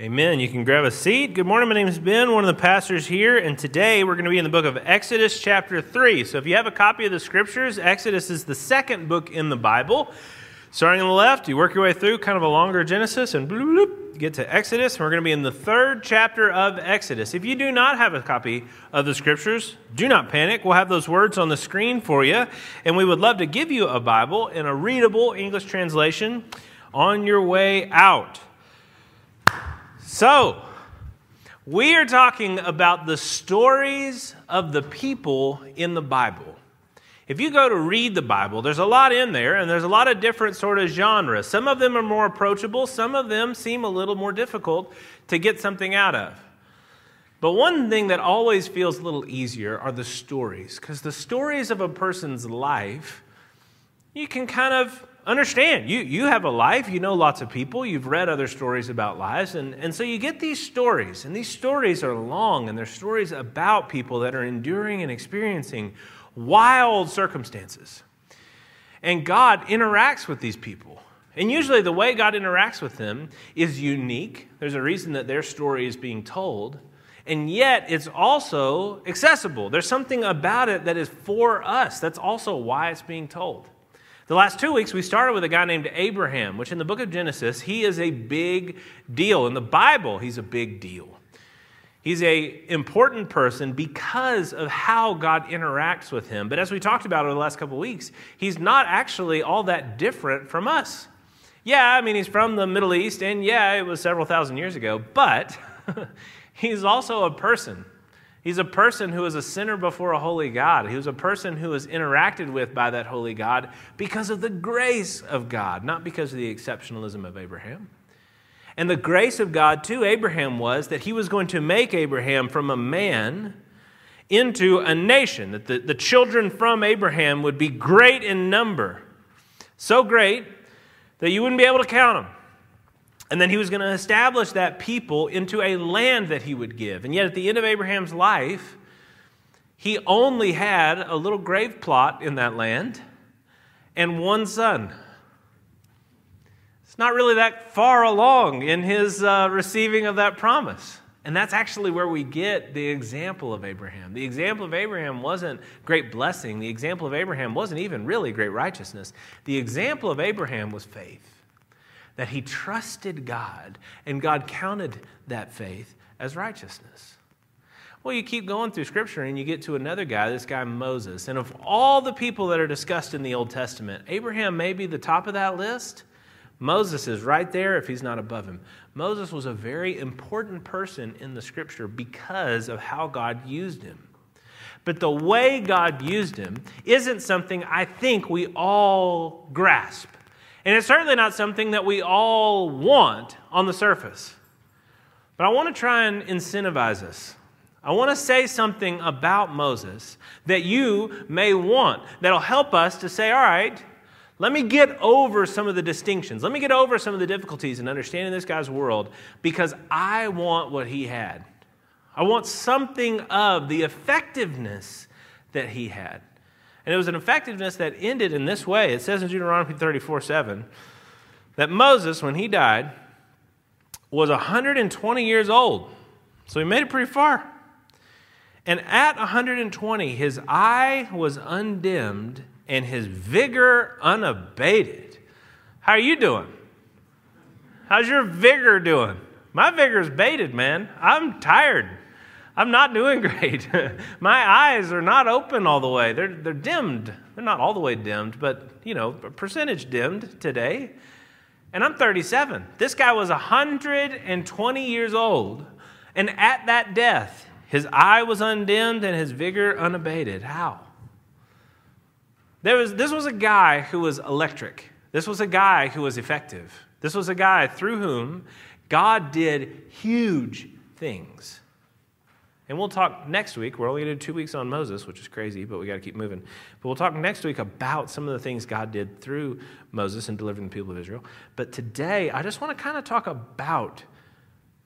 Amen. You can grab a seat. Good morning. My name is Ben, one of the pastors here, and today we're going to be in the book of Exodus chapter 3. So if you have a copy of the scriptures, Exodus is the second book in the Bible. Starting on the left, you work your way through kind of a longer Genesis and bloop, bloop, get to Exodus, and we're going to be in the third chapter of Exodus. If you do not have a copy of the scriptures, do not panic. We'll have those words on the screen for you, and we would love to give you a Bible in a readable English translation on your way out. So, we are talking about the stories of the people in the Bible. If you go to read the Bible, there's a lot in there, and there's a lot of different sort of genres. Some of them are more approachable. Some of them seem a little more difficult to get something out of. But one thing that always feels a little easier are the stories, because the stories of a person's life, you can kind of understand. You have a life, you know lots of people, you've read other stories about lives, and so you get these stories, and these stories are long, and they're stories about people that are enduring and experiencing wild circumstances. And God interacts with these people. And usually the way God interacts with them is unique. There's a reason that their story is being told, and yet it's also accessible. There's something about it that is for us. That's also why it's being told. The last 2 weeks, we started with a guy named Abraham, which in the book of Genesis, he is a big deal. In the Bible, he's a big deal. He's an important person because of how God interacts with him. But as we talked about over the last couple of weeks, he's not actually all that different from us. Yeah, I mean, he's from the Middle East, and yeah, it was several thousand years ago, but he's also a person. He's a person who is a sinner before a holy God. He was a person who was interacted with by that holy God because of the grace of God, not because of the exceptionalism of Abraham. And the grace of God to Abraham was that he was going to make Abraham from a man into a nation, that the children from Abraham would be great in number, so great that you wouldn't be able to count them. And then he was going to establish that people into a land that he would give. And yet at the end of Abraham's life, he only had a little grave plot in that land and one son. It's not really that far along in his receiving of that promise. And that's actually where we get the example of Abraham. The example of Abraham wasn't great blessing. The example of Abraham wasn't even really great righteousness. The example of Abraham was faith. That he trusted God, and God counted that faith as righteousness. Well, you keep going through Scripture, and you get to another guy, this guy Moses. And of all the people that are discussed in the Old Testament, Abraham may be the top of that list. Moses is right there if he's not above him. Moses was a very important person in the Scripture because of how God used him. But the way God used him isn't something I think we all grasp. And it's certainly not something that we all want on the surface. But I want to try and incentivize us. I want to say something about Moses that you may want, that'll help us to say, all right, let me get over some of the distinctions. Let me get over some of the difficulties in understanding this guy's world because I want what he had. I want something of the effectiveness that he had. And it was an effectiveness that ended in this way. It says in Deuteronomy 34:7 that Moses, when he died, was 120 years old. So he made it pretty far. And at 120, his eye was undimmed and his vigor unabated. How are you doing? How's your vigor doing? My vigor's bated, man. I'm tired. I'm not doing great. My eyes are not open all the way. They're dimmed. They're not all the way dimmed, but, you know, a percentage dimmed today. And I'm 37. This guy was 120 years old. And at that death, his eye was undimmed and his vigor unabated. How? This was a guy who was electric. This was a guy who was effective. This was a guy through whom God did huge things. And we'll talk next week. We're only going to do 2 weeks on Moses, which is crazy, but we got to keep moving. But we'll talk next week about some of the things God did through Moses and delivering the people of Israel. But today, I just want to kind of talk about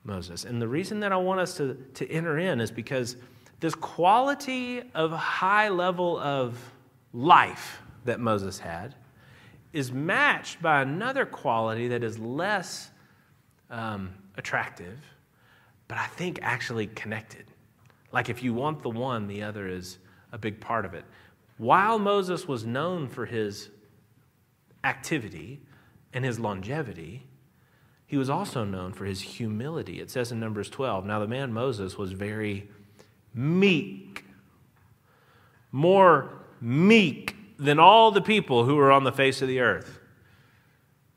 Moses. And the reason that I want us to enter in is because this quality of high level of life that Moses had is matched by another quality that is less attractive, but I think actually connected. Like if you want the one, the other is a big part of it. While Moses was known for his activity and his longevity, he was also known for his humility. It says in Numbers 12, now the man Moses was very meek, more meek than all the people who were on the face of the earth.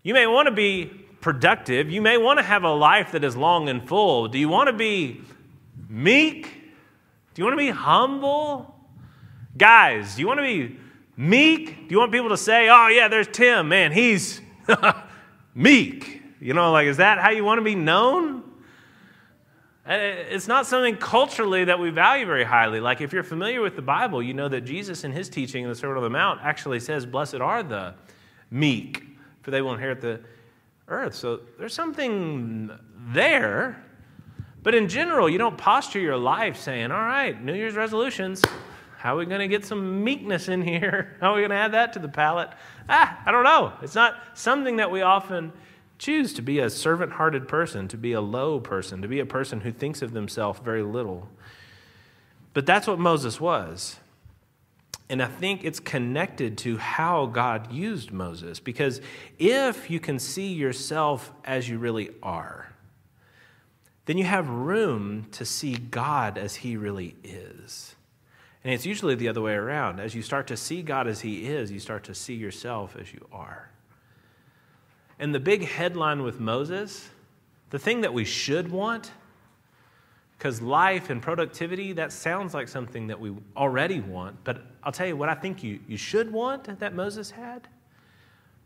You may want to be productive. You may want to have a life that is long and full. Do you want to be meek? Do you want to be humble? Guys, do you want to be meek? Do you want people to say, oh, yeah, there's Tim, man, he's meek? You know, like, is that how you want to be known? It's not something culturally that we value very highly. Like, if you're familiar with the Bible, you know that Jesus in his teaching in the Sermon on the Mount actually says, blessed are the meek, for they will inherit the earth. So there's something there. But in general, you don't posture your life saying, all right, New Year's resolutions, how are we going to get some meekness in here? How are we going to add that to the palate? I don't know. It's not something that we often choose, to be a servant-hearted person, to be a low person, to be a person who thinks of themselves very little. But that's what Moses was. And I think it's connected to how God used Moses, because if you can see yourself as you really are, then you have room to see God as he really is. And it's usually the other way around. As you start to see God as he is, you start to see yourself as you are. And the big headline with Moses, the thing that we should want, because life and productivity, that sounds like something that we already want, but I'll tell you what I think you should want that Moses had,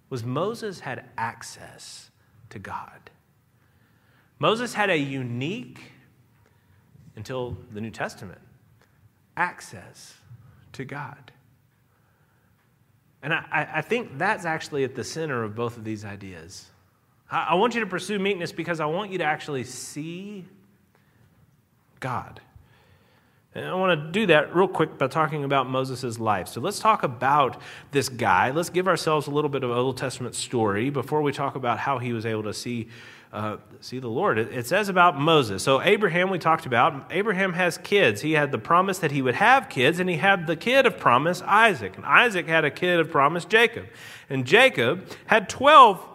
was Moses had access to God. Moses had a unique, until the New Testament, access to God. And I think that's actually at the center of both of these ideas. I want you to pursue meekness because I want you to actually see God. And I want to do that real quick by talking about Moses' life. So let's talk about this guy. Let's give ourselves a little bit of an Old Testament story before we talk about how he was able to see the Lord. It says about Moses. So Abraham, we talked about. Abraham has kids. He had the promise that he would have kids, and he had the kid of promise, Isaac. And Isaac had a kid of promise, Jacob. And Jacob had 12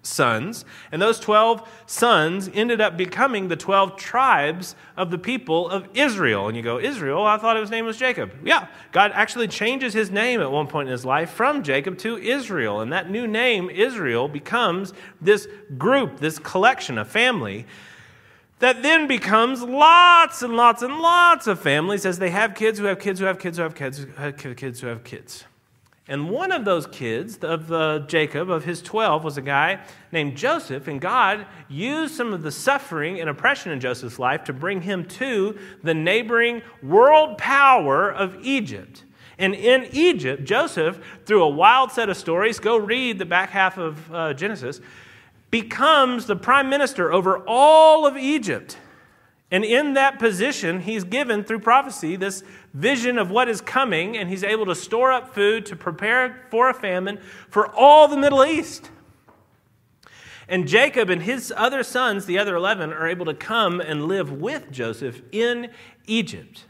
sons, and those 12 sons ended up becoming the 12 tribes of the people of Israel. And you go, Israel? I thought his name was Jacob. Yeah, God actually changes his name at one point in his life from Jacob to Israel. And that new name, Israel, becomes this group, this collection, a family, that then becomes lots and lots and lots of families as they have kids who have kids who have kids who have kids who have kids who have kids. And one of those kids of Jacob, of his 12, was a guy named Joseph. And God used some of the suffering and oppression in Joseph's life to bring him to the neighboring world power of Egypt. And in Egypt, Joseph, through a wild set of stories, go read the back half of Genesis, becomes the prime minister over all of Egypt. And in that position, he's given, through prophecy, this vision of what is coming, and he's able to store up food to prepare for a famine for all the Middle East. And Jacob and his other sons, the other 11, are able to come and live with Joseph in Egypt.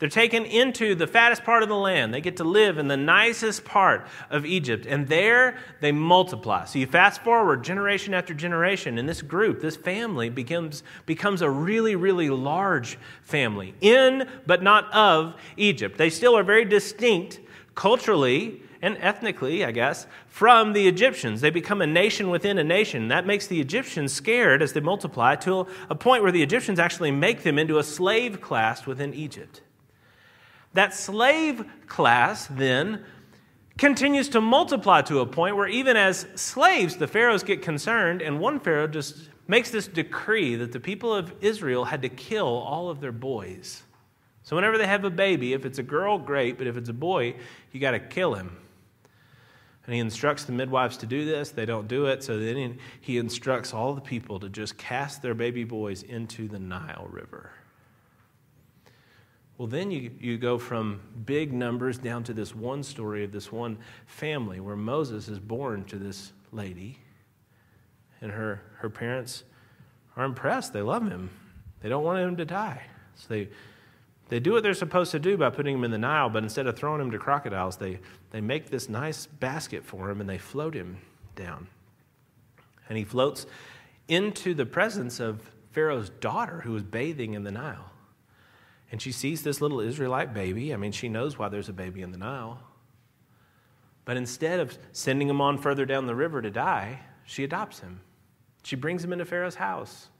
They're taken into the fattest part of the land. They get to live in the nicest part of Egypt. And there, they multiply. So you fast forward generation after generation, and this group, this family, becomes a really, really large family in but not of Egypt. They still are very distinct culturally and ethnically, I guess, from the Egyptians. They become a nation within a nation. That makes the Egyptians scared as they multiply to a point where the Egyptians actually make them into a slave class within Egypt. That slave class then continues to multiply to a point where even as slaves, the pharaohs get concerned, and one pharaoh just makes this decree that the people of Israel had to kill all of their boys. So whenever they have a baby, if it's a girl, great, but if it's a boy, you got to kill him. And he instructs the midwives to do this. They don't do it. So then he instructs all the people to just cast their baby boys into the Nile River. Well, then you go from big numbers down to this one story of this one family where Moses is born to this lady, and her parents are impressed. They love him. They don't want him to die. So they do what they're supposed to do by putting him in the Nile, but instead of throwing him to crocodiles, they make this nice basket for him, and they float him down. And he floats into the presence of Pharaoh's daughter, who is bathing in the Nile. And she sees this little Israelite baby. I mean, she knows why there's a baby in the Nile. But instead of sending him on further down the river to die, she adopts him. She brings him into Pharaoh's house.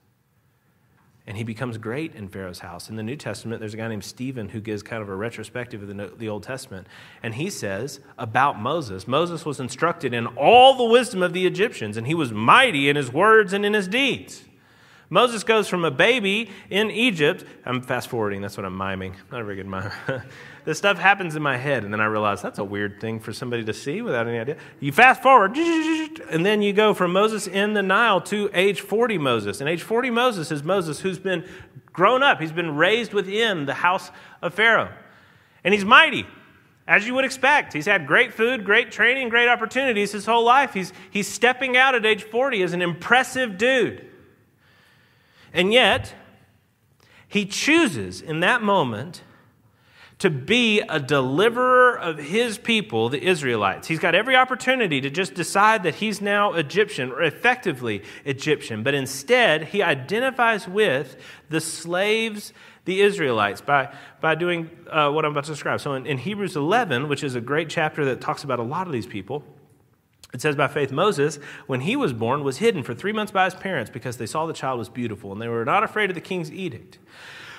And he becomes great in Pharaoh's house. In the New Testament, there's a guy named Stephen who gives kind of a retrospective of the Old Testament. And he says about Moses, Moses was instructed in all the wisdom of the Egyptians, and he was mighty in his words and in his deeds. Moses goes from a baby in Egypt. I'm fast-forwarding. That's what I'm miming. I'm not a very good mime. This stuff happens in my head, and then I realize that's a weird thing for somebody to see without any idea. You fast-forward, and then you go from Moses in the Nile to age 40 Moses. And age 40 Moses is Moses who's been grown up. He's been raised within the house of Pharaoh. And he's mighty, as you would expect. He's had great food, great training, great opportunities his whole life. He's stepping out at age 40 as an impressive dude. And yet, he chooses in that moment to be a deliverer of his people, the Israelites. He's got every opportunity to just decide that he's now Egyptian, or effectively Egyptian. But instead, he identifies with the slaves, the Israelites, by doing what I'm about to describe. So in Hebrews 11, which is a great chapter that talks about a lot of these people, it says, by faith, Moses, when he was born, was hidden for 3 months by his parents because they saw the child was beautiful and they were not afraid of the king's edict.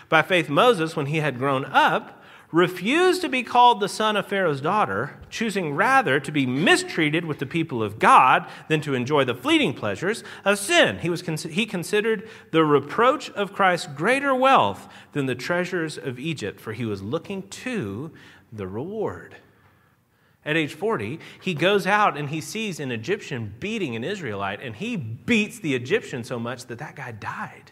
By faith, Moses, when he had grown up, refused to be called the son of Pharaoh's daughter, choosing rather to be mistreated with the people of God than to enjoy the fleeting pleasures of sin. He considered the reproach of Christ greater wealth than the treasures of Egypt, for he was looking to the reward. At age 40, he goes out and he sees an Egyptian beating an Israelite, and he beats the Egyptian so much that guy died.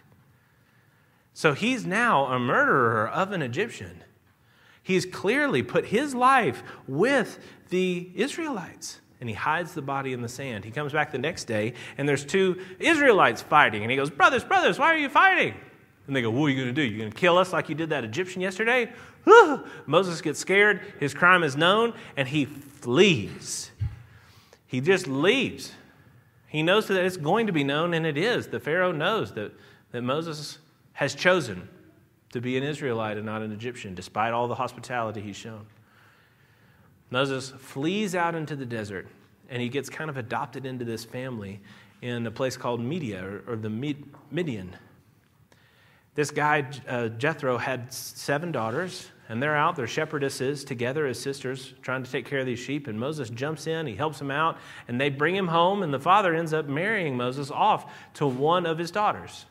So he's now a murderer of an Egyptian. He's clearly put his life with the Israelites, and he hides the body in the sand. He comes back the next day, and there's two Israelites fighting, and he goes, brothers, why are you fighting? And they go, what are you going to do? You're going to kill us like you did that Egyptian yesterday? Moses gets scared. His crime is known, and he flees. He just leaves. He knows that it's going to be known, and it is. The Pharaoh knows that Moses has chosen to be an Israelite and not an Egyptian, despite all the hospitality he's shown. Moses flees out into the desert, and he gets kind of adopted into this family in a place called Midian. This guy, Jethro, had 7 daughters, and they're out, they're shepherdesses together as sisters, trying to take care of these sheep, and Moses jumps in, he helps them out, and they bring him home, and the father ends up marrying Moses off to one of his daughters.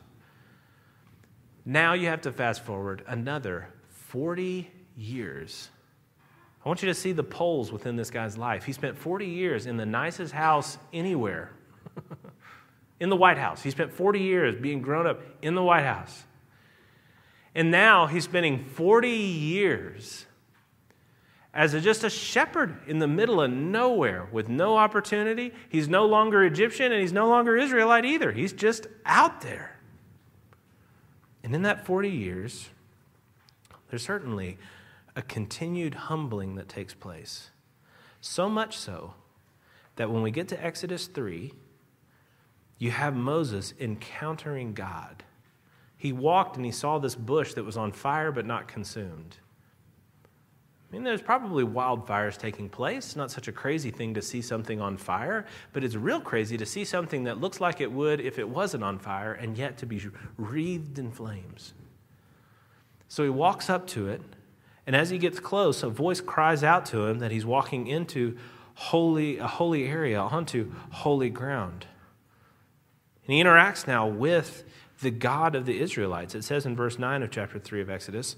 Now you have to fast forward another 40 years. I want you to see the poles within this guy's life. He spent 40 years in the nicest house anywhere, in the White House. He spent 40 years being grown up in the White House. And now he's spending 40 years as just a shepherd in the middle of nowhere with no opportunity. He's no longer Egyptian, and he's no longer Israelite either. He's just out there. And in that 40 years, there's certainly a continued humbling that takes place. So much so that when we get to Exodus 3, you have Moses encountering God. He walked and he saw this bush that was on fire but not consumed. I mean, there's probably wildfires taking place. Not such a crazy thing to see something on fire, but it's real crazy to see something that looks like it would if it wasn't on fire and yet to be wreathed in flames. So he walks up to it, and as he gets close, a voice cries out to him that he's walking into a holy area, onto holy ground. And he interacts now with the God of the Israelites. It says in verse 9 of chapter 3 of Exodus,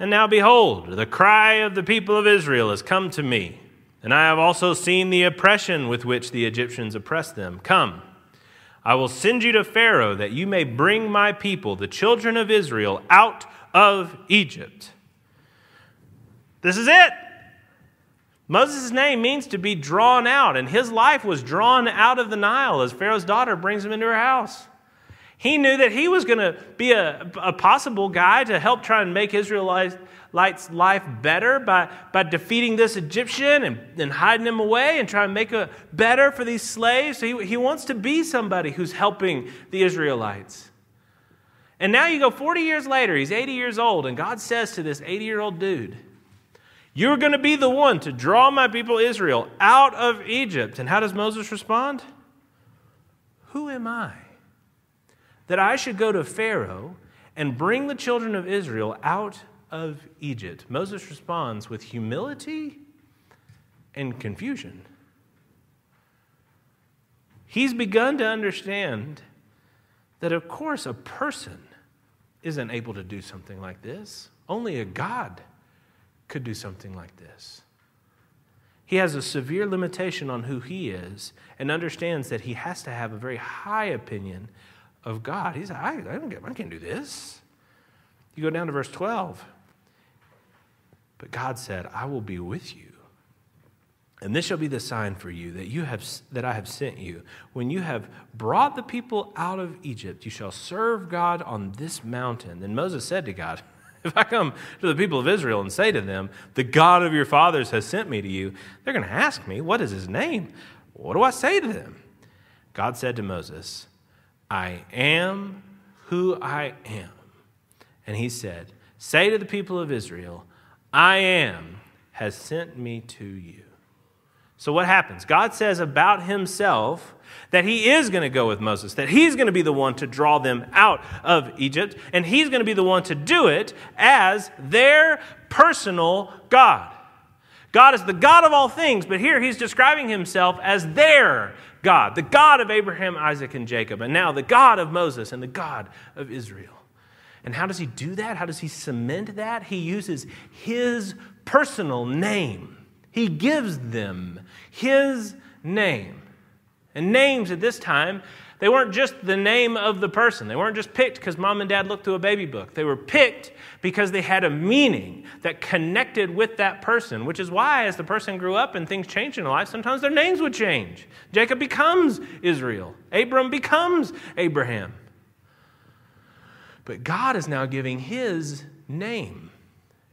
and now behold, the cry of the people of Israel has come to me, and I have also seen the oppression with which the Egyptians oppress them. Come, I will send you to Pharaoh that you may bring my people, the children of Israel, out of Egypt. This is it. Moses' name means to be drawn out, and his life was drawn out of the Nile as Pharaoh's daughter brings him into her house. He knew that he was going to be a possible guy to help try and make Israelites' life better by defeating this Egyptian and hiding him away and trying to make it better for these slaves. So he wants to be somebody who's helping the Israelites. And now you go 40 years later, he's 80 years old, and God says to this 80-year-old dude, "You're going to be the one to draw my people Israel out of Egypt." And how does Moses respond? "Who am I that I should go to Pharaoh and bring the children of Israel out of Egypt?" Moses responds with humility and confusion. He's begun to understand that, of course, a person isn't able to do something like this. Only a God could do something like this. He has a severe limitation on who he is and understands that he has to have a very high opinion of God. He's like, I can't do this. You go down to verse 12. But God said, "I will be with you. And this shall be the sign for you that I have sent you. When you have brought the people out of Egypt, you shall serve God on this mountain." Then Moses said to God, "If I come to the people of Israel and say to them, 'The God of your fathers has sent me to you,' they're going to ask me, 'What is his name?' What do I say to them?" God said to Moses, "I am who I am." And he said, "Say to the people of Israel, 'I am has sent me to you.'" So what happens? God says about himself that he is going to go with Moses, that he's going to be the one to draw them out of Egypt, and he's going to be the one to do it as their personal God. God is the God of all things, but here he's describing himself as their God, the God of Abraham, Isaac, and Jacob, and now the God of Moses and the God of Israel. And how does he do that? How does he cement that? He uses his personal name. He gives them his name. And names at this time, they weren't just the name of the person. They weren't just picked because mom and dad looked through a baby book. They were picked because they had a meaning that connected with that person, which is why as the person grew up and things changed in their life, sometimes their names would change. Jacob becomes Israel. Abram becomes Abraham. But God is now giving his name.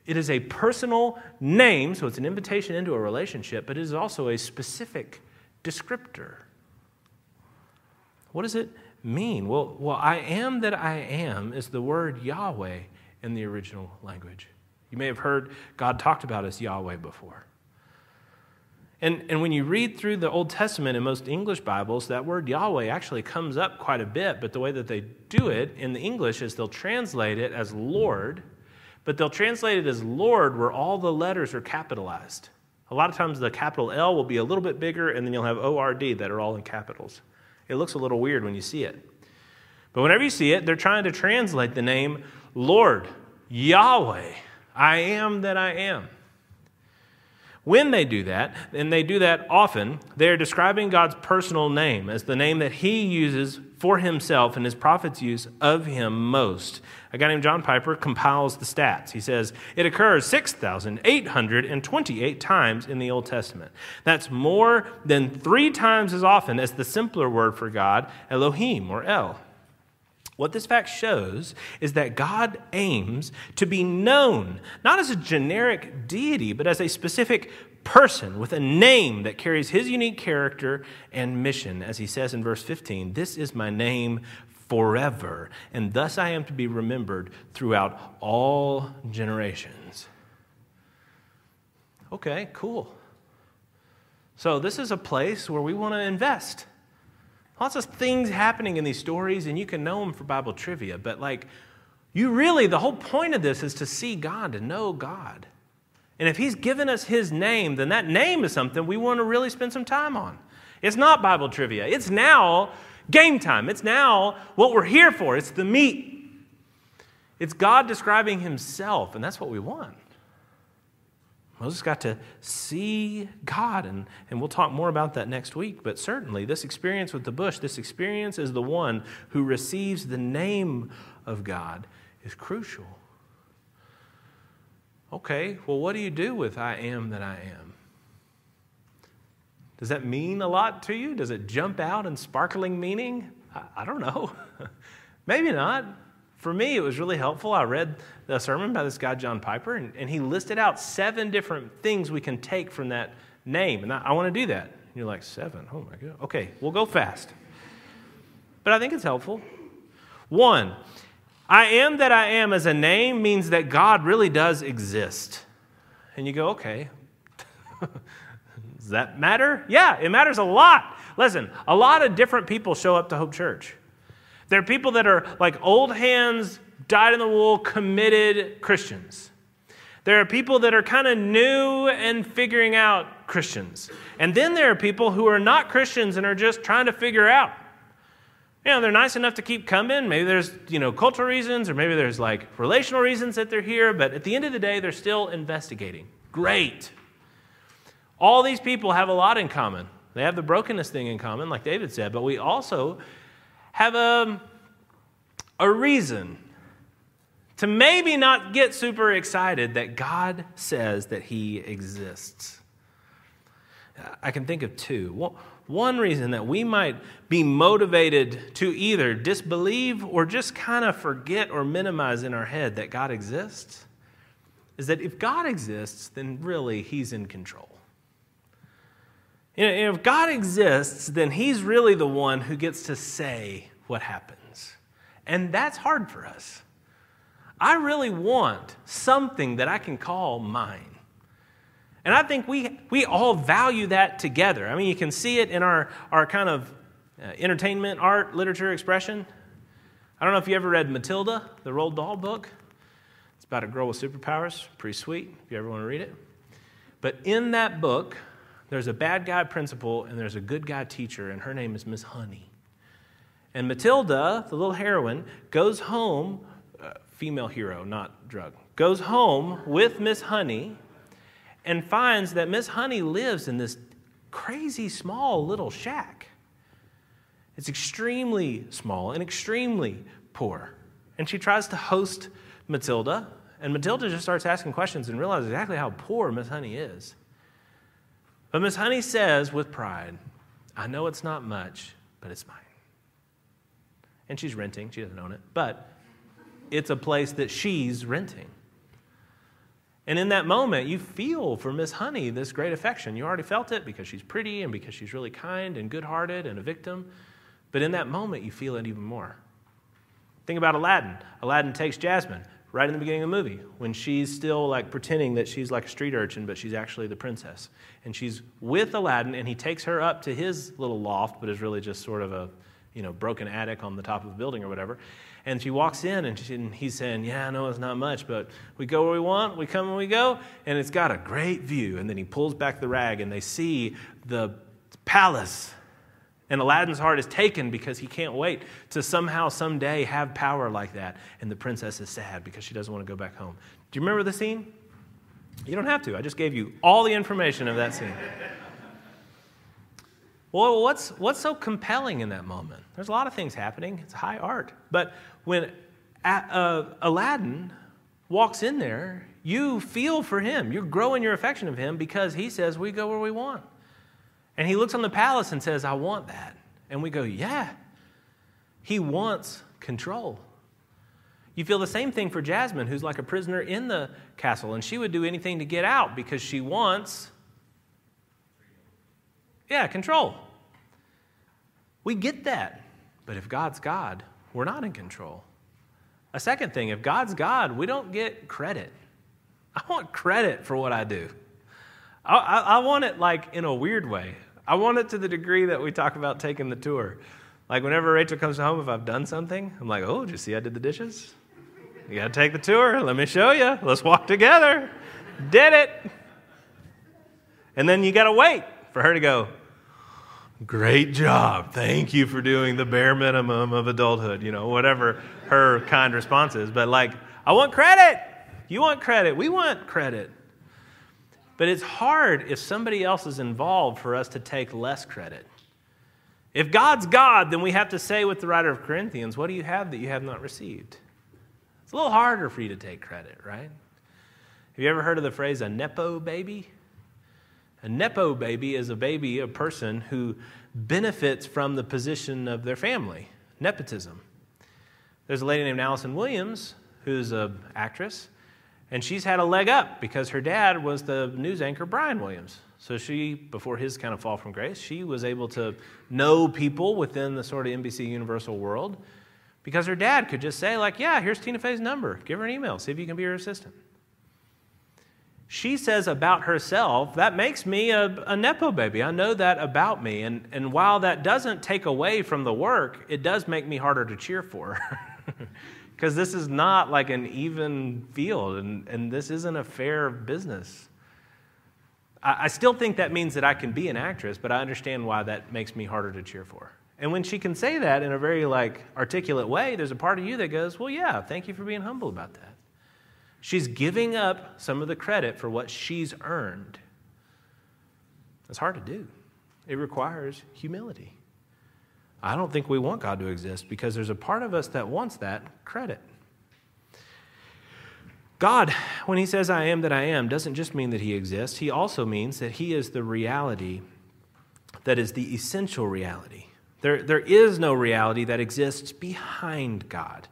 It is a personal name, so it's an invitation into a relationship, but it is also a specific descriptor. What does it mean? Well, I am that I am is the word Yahweh in the original language. You may have heard God talked about as Yahweh before. And when you read through the Old Testament in most English Bibles, that word Yahweh actually comes up quite a bit, but the way that they do it in the English is they'll translate it as Lord, but they'll translate it as Lord where all the letters are capitalized. A lot of times the capital L will be a little bit bigger, and then you'll have O-R-D that are all in capitals. It looks a little weird when you see it. But whenever you see it, they're trying to translate the name Lord, Yahweh, I am that I am. When they do that, and they do that often, they're describing God's personal name as the name that he uses for himself and his prophets use of him most. A guy named John Piper compiles the stats. He says, it occurs 6,828 times in the Old Testament. That's more than 3 times as often as the simpler word for God, Elohim or El. What this fact shows is that God aims to be known, not as a generic deity, but as a specific person with a name that carries his unique character and mission. As he says in verse 15, "This is my name forever, and thus I am to be remembered throughout all generations." Okay, cool. So this is a place where we want to invest. Lots of things happening in these stories, and you can know them for Bible trivia, but the whole point of this is to see God, to know God. And if he's given us his name, then that name is something we want to really spend some time on. It's not Bible trivia. It's now game time. It's now what we're here for. It's the meat. It's God describing himself, and that's what we want. Moses got to see God, and we'll talk more about that next week. But certainly, this experience with the bush, this experience as the one who receives the name of God is crucial. Okay, well, what do you do with I am that I am? Does that mean a lot to you? Does it jump out in sparkling meaning? I don't know. Maybe not. For me, it was really helpful. I read a sermon by this guy, John Piper, and he listed out 7 different things we can take from that name. And I want to do that. And you're like, 7? Oh, my God. Okay, we'll go fast. But I think it's helpful. 1, I am that I am as a name means that God really does exist. And you go, okay, does that matter? Yeah, it matters a lot. Listen, a lot of different people show up to Hope Church. There are people that are like old hands, dyed-in-the-wool, committed Christians. There are people that are kind of new and figuring out Christians. And then there are people who are not Christians and are just trying to figure out. You know, they're nice enough to keep coming. Maybe there's, you know, cultural reasons, or maybe there's like relational reasons that they're here. But at the end of the day, they're still investigating. Great. All these people have a lot in common. They have the brokenness thing in common, like David said. But we also have a reason to maybe not get super excited that God says that he exists. I can think of 2. One reason that we might be motivated to either disbelieve or just kind of forget or minimize in our head that God exists is that if God exists, then really he's in control. You know, if God exists, then he's really the one who gets to say what happens. And that's hard for us. I really want something that I can call mine. And I think we all value that together. I mean, you can see it in our kind of entertainment, art, literature expression. I don't know if you ever read Matilda, the Roald Dahl book. It's about a girl with superpowers. Pretty sweet, if you ever want to read it. But in that book, there's a bad guy principal and there's a good guy teacher, and her name is Miss Honey. And Matilda, the little heroine, goes home, female hero, not drug, goes home with Miss Honey and finds that Miss Honey lives in this crazy small little shack. It's extremely small and extremely poor. And she tries to host Matilda, and Matilda just starts asking questions and realizes exactly how poor Miss Honey is. But Miss Honey says with pride, I know it's not much, but it's mine. And she's renting. She doesn't own it. But it's a place that she's renting. And in that moment, you feel for Miss Honey this great affection. You already felt it because she's pretty and because she's really kind and good-hearted and a victim. But in that moment, you feel it even more. Think about Aladdin. Aladdin takes Jasmine right in the beginning of the movie, when she's still like pretending that she's like a street urchin, but she's actually the princess. And she's with Aladdin, and he takes her up to his little loft, but is really just sort of a, you know, broken attic on the top of a building or whatever. And she walks in, and he's saying, yeah, I know it's not much, but we go where we want, we come and we go, and it's got a great view. And then he pulls back the rag, and they see the palace. And Aladdin's heart is taken because he can't wait to somehow, someday have power like that. And the princess is sad because she doesn't want to go back home. Do you remember the scene? You don't have to. I just gave you all the information of that scene. Well, what's so compelling in that moment? There's a lot of things happening. It's high art. But when Aladdin walks in there, you feel for him. You're growing your affection of him because he says, we go where we want. And he looks on the palace and says, I want that. And we go, yeah. He wants control. You feel the same thing for Jasmine, who's like a prisoner in the castle, and she would do anything to get out because she wants, control. We get that. But if God's God, we're not in control. A second thing, if God's God, we don't get credit. I want credit for what I do. I want it like in a weird way. I want it to the degree that we talk about taking the tour. Like whenever Rachel comes home, if I've done something, I'm like, oh, did you see I did the dishes? You got to take the tour. Let me show you. Let's walk together. Did it. And then you got to wait for her to go, great job. Thank you for doing the bare minimum of adulthood, you know, whatever her kind response is. But like, I want credit. You want credit. We want credit. But it's hard if somebody else is involved for us to take less credit. If God's God, then we have to say with the writer of Corinthians, what do you have that you have not received? It's a little harder for you to take credit, right? Have you ever heard of the phrase a Nepo baby? A Nepo baby is a baby, a person who benefits from the position of their family, nepotism. There's a lady named Allison Williams, who's an actress, and she's had a leg up because her dad was the news anchor Brian Williams. So she, before his kind of fall from grace, she was able to know people within the sort of NBC Universal world because her dad could just say, like, yeah, here's Tina Fey's number. Give her an email. See if you can be her assistant. She says about herself, that makes me a Nepo baby. I know that about me. And while that doesn't take away from the work, it does make me harder to cheer for. Because this is not like an even field, and this isn't a fair business. I still think that means that I can be an actress, but I understand why that makes me harder to cheer for. And when she can say that in a very like articulate way, there's a part of you that goes, well, yeah, thank you for being humble about that. She's giving up some of the credit for what she's earned. It's hard to do. It requires humility. I don't think we want God to exist because there's a part of us that wants that credit. God, when he says I am that I am, doesn't just mean that he exists. He also means that he is the reality that is the essential reality. There is no reality that exists behind God.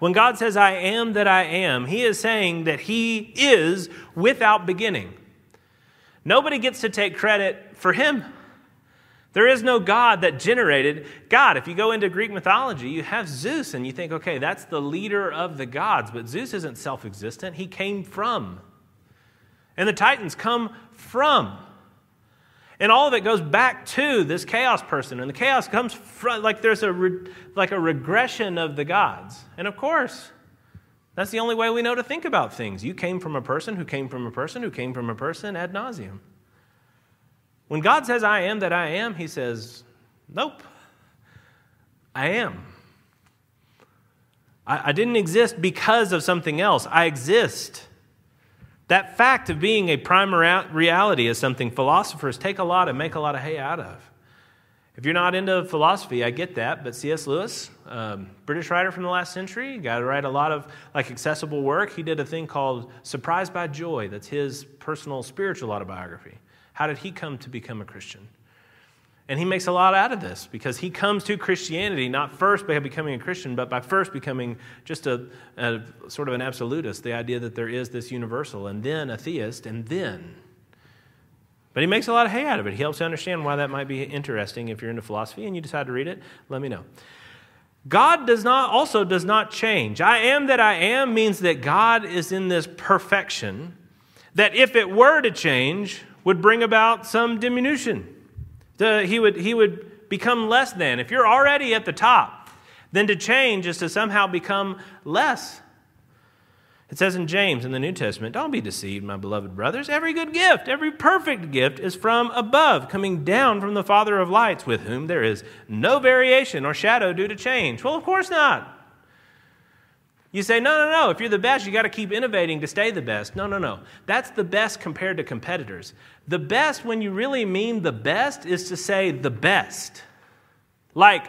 When God says I am that I am, he is saying that he is without beginning. Nobody gets to take credit for him. There is no God that generated God. If you go into Greek mythology, you have Zeus, and you think, okay, that's the leader of the gods. But Zeus isn't self-existent. He came from. And the Titans come from. And all of it goes back to this chaos person. And the chaos comes from, like there's a regression of the gods. And of course, that's the only way we know to think about things. You came from a person who came from a person who came from a person ad nauseum. When God says, I am that I am, he says, nope, I am. I didn't exist because of something else. I exist. That fact of being a primary reality is something philosophers take a lot and make a lot of hay out of. If you're not into philosophy, I get that, but C.S. Lewis, British writer from the last century, got to write a lot of like accessible work. He did a thing called Surprised by Joy. That's his personal spiritual autobiography. How did he come to become a Christian? And he makes a lot out of this because he comes to Christianity not first by becoming a Christian, but by first becoming just a sort of an absolutist, the idea that there is this universal, and then a theist, and then. But he makes a lot of hay out of it. He helps you understand why that might be interesting if you're into philosophy and you decide to read it. Let me know. God does not change. I am that I am means that God is in this perfection that if it were to change, would bring about some diminution. He would become less than. If you're already at the top, then to change is to somehow become less. It says in James in the New Testament, don't be deceived, my beloved brothers. Every good gift, every perfect gift is from above, coming down from the Father of lights, with whom there is no variation or shadow due to change. Well, of course not. You say, no, if you're the best, you got to keep innovating to stay the best. No. That's the best compared to competitors. The best, when you really mean the best, is to say the best. Like,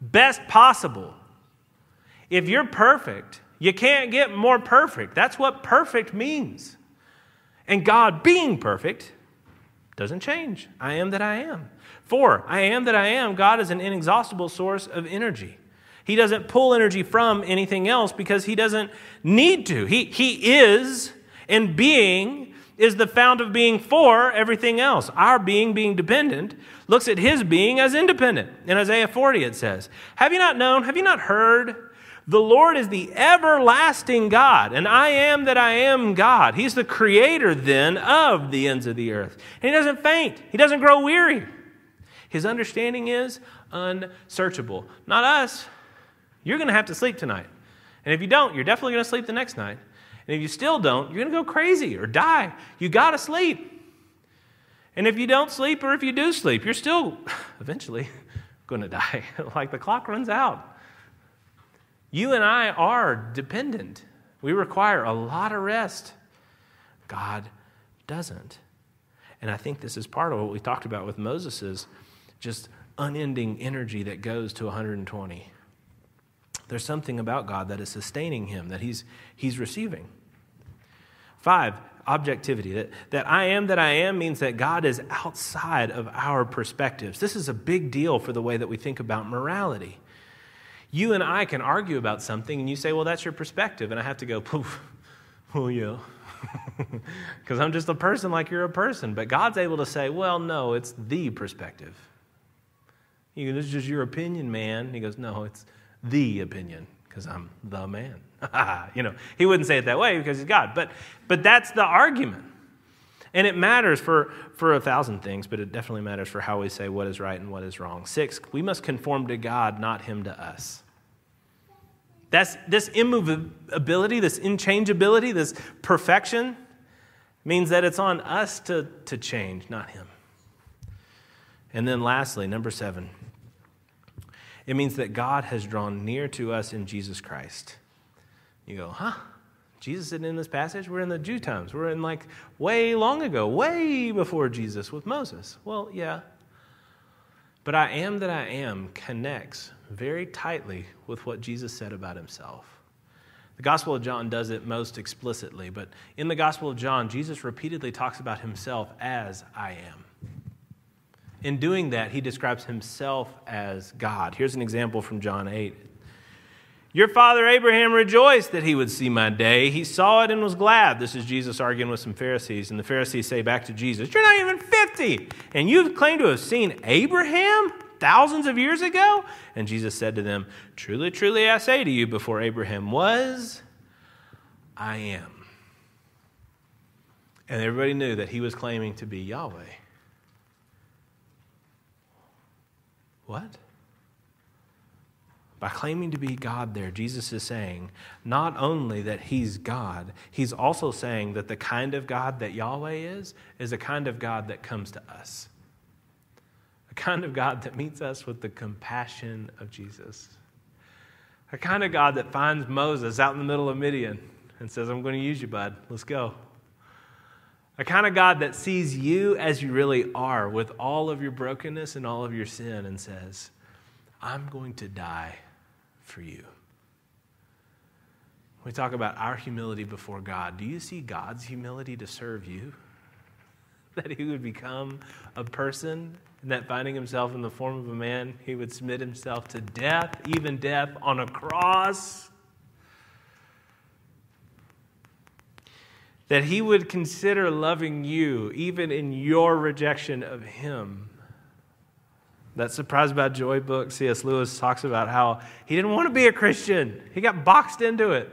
best possible. If you're perfect, you can't get more perfect. That's what perfect means. And God being perfect doesn't change. I am that I am. For I am that I am, God is an inexhaustible source of energy. He doesn't pull energy from anything else because he doesn't need to. He is, and being is the fount of being for everything else. Our being dependent, looks at his being as independent. In Isaiah 40 it says, have you not known, have you not heard? The Lord is the everlasting God, and I am that I am God. He's the creator then of the ends of the earth. And he doesn't faint. He doesn't grow weary. His understanding is unsearchable. Not us. You're going to have to sleep tonight. And if you don't, you're definitely going to sleep the next night. And if you still don't, you're going to go crazy or die. You got to sleep. And if you don't sleep, or if you do sleep, you're still eventually going to die. Like the clock runs out. You and I are dependent. We require a lot of rest. God doesn't. And I think this is part of what we talked about with Moses is just unending energy that goes to 120. There's something about God that is sustaining him, that he's receiving. 5, objectivity. That I am means that God is outside of our perspectives. This is a big deal for the way that we think about morality. You and I can argue about something, and you say, well, that's your perspective. And I have to go, poof, well, yeah, because I'm just a person like you're a person. But God's able to say, well, no, it's the perspective. You go, this is just your opinion, man. And he goes, no, it's the opinion, because I'm the man. You know, he wouldn't say it that way because he's God. But that's the argument. And it matters for a thousand things, but it definitely matters for how we say what is right and what is wrong. 6, we must conform to God, not him to us. That's this immovability, this inchangeability, this perfection means that it's on us to change, not him. And then lastly, number 7, it means that God has drawn near to us in Jesus Christ. You go, huh? Jesus isn't in this passage. We're in the Jew times. We're in like way long ago, way before Jesus with Moses. Well, yeah. But I am that I am connects very tightly with what Jesus said about himself. The Gospel of John does it most explicitly, but in the Gospel of John, Jesus repeatedly talks about himself as I am. In doing that, he describes himself as God. Here's an example from John 8. Your father Abraham rejoiced that he would see my day. He saw it and was glad. This is Jesus arguing with some Pharisees. And the Pharisees say back to Jesus, you're not even 50. And you've claimed to have seen Abraham thousands of years ago? And Jesus said to them, truly, truly, I say to you, before Abraham was, I am. And everybody knew that he was claiming to be Yahweh. What? By claiming to be God there, Jesus is saying not only that he's God, he's also saying that the kind of God that Yahweh is a kind of God that comes to us. A kind of God that meets us with the compassion of Jesus. A kind of God that finds Moses out in the middle of Midian and says, I'm going to use you, bud. Let's go. A kind of God that sees you as you really are with all of your brokenness and all of your sin and says, I'm going to die for you. We talk about our humility before God. Do you see God's humility to serve you? That he would become a person, and that finding himself in the form of a man, he would submit himself to death, even death on a cross. That he would consider loving you, even in your rejection of him. That Surprised by Joy book, C.S. Lewis talks about how he didn't want to be a Christian. He got boxed into it.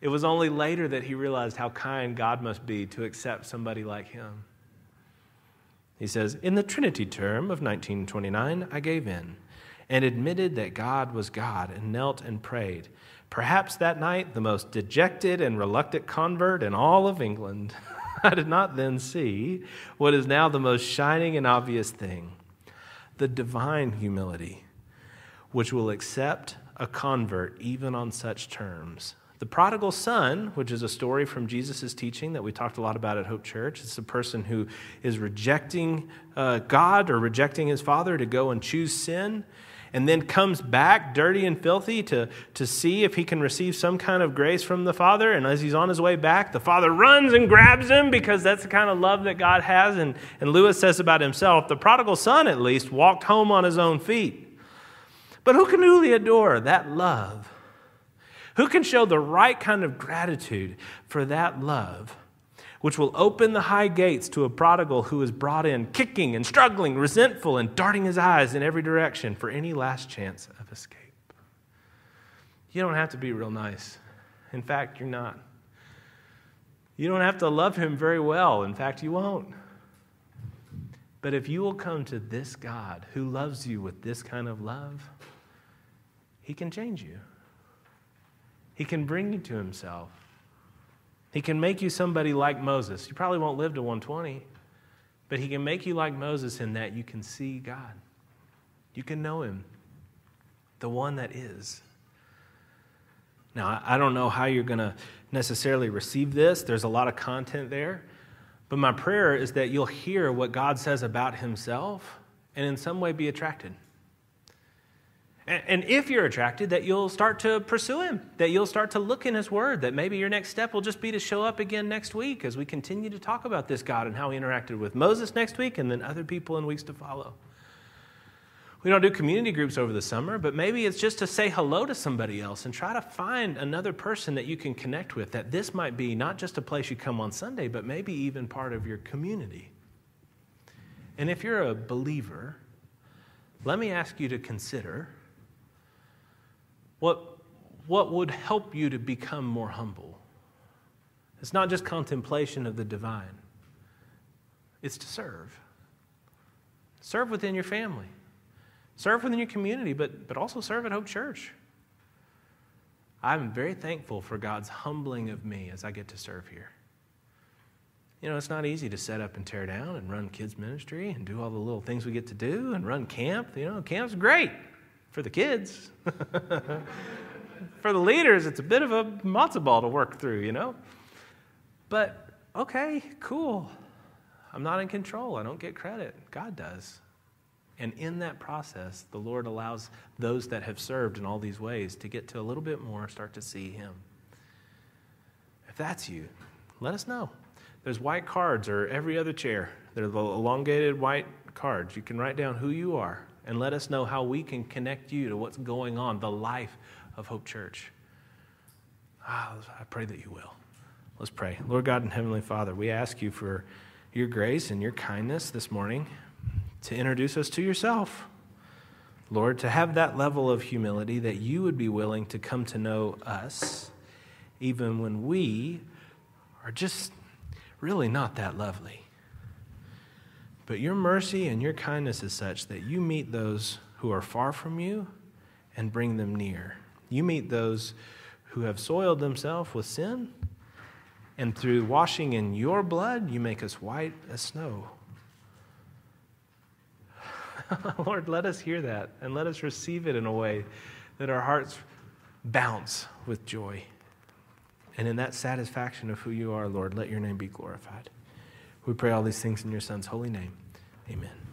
It was only later that he realized how kind God must be to accept somebody like him. He says, in the Trinity term of 1929, I gave in and admitted that God was God and knelt and prayed. Perhaps that night, the most dejected and reluctant convert in all of England. I did not then see what is now the most shining and obvious thing, the divine humility, which will accept a convert even on such terms. The prodigal son, which is a story from Jesus' teaching that we talked a lot about at Hope Church, it's the person who is rejecting God or rejecting his father to go and choose sin, and then comes back dirty and filthy to see if he can receive some kind of grace from the Father. And as he's on his way back, the Father runs and grabs him because that's the kind of love that God has. And Lewis says about himself, the prodigal son, at least, walked home on his own feet. But who can truly adore that love? Who can show the right kind of gratitude for that love, which will open the high gates to a prodigal who is brought in, kicking and struggling, resentful, and darting his eyes in every direction for any last chance of escape. You don't have to be real nice. In fact, you're not. You don't have to love him very well. In fact, you won't. But if you will come to this God who loves you with this kind of love, he can change you. He can bring you to himself. He can make you somebody like Moses. You probably won't live to 120, but he can make you like Moses in that you can see God. You can know him, the one that is. Now, I don't know how you're going to necessarily receive this. There's a lot of content there, but my prayer is that you'll hear what God says about himself and in some way be attracted. And if you're attracted, that you'll start to pursue him, that you'll start to look in his word, that maybe your next step will just be to show up again next week as we continue to talk about this God and how he interacted with Moses next week and then other people in weeks to follow. We don't do community groups over the summer, but maybe it's just to say hello to somebody else and try to find another person that you can connect with, that this might be not just a place you come on Sunday, but maybe even part of your community. And if you're a believer, let me ask you to consider what would help you to become more humble. It's not just contemplation of the divine. It's to serve. Serve within your family. Serve within your community, but also serve at Hope Church. I'm very thankful for God's humbling of me as I get to serve here. You know, it's not easy to set up and tear down and run kids ministry and do all the little things we get to do and run camp. You know, camp's great for the kids. For the leaders, it's a bit of a matzo ball to work through, you know. But, okay, cool. I'm not in control. I don't get credit. God does. And in that process, the Lord allows those that have served in all these ways to get to a little bit more, start to see Him. If that's you, let us know. There's white cards or every other chair. They're the elongated white cards. You can write down who you are and let us know how we can connect you to what's going on, the life of Hope Church. I pray that you will. Let's pray. Lord God and Heavenly Father, we ask you for your grace and your kindness this morning to introduce us to yourself. Lord, to have that level of humility that you would be willing to come to know us, even when we are just really not that lovely. But your mercy and your kindness is such that you meet those who are far from you and bring them near. You meet those who have soiled themselves with sin, and through washing in your blood, you make us white as snow. Lord, let us hear that and let us receive it in a way that our hearts bounce with joy. And in that satisfaction of who you are, Lord, let your name be glorified. We pray all these things in your Son's holy name. Amen.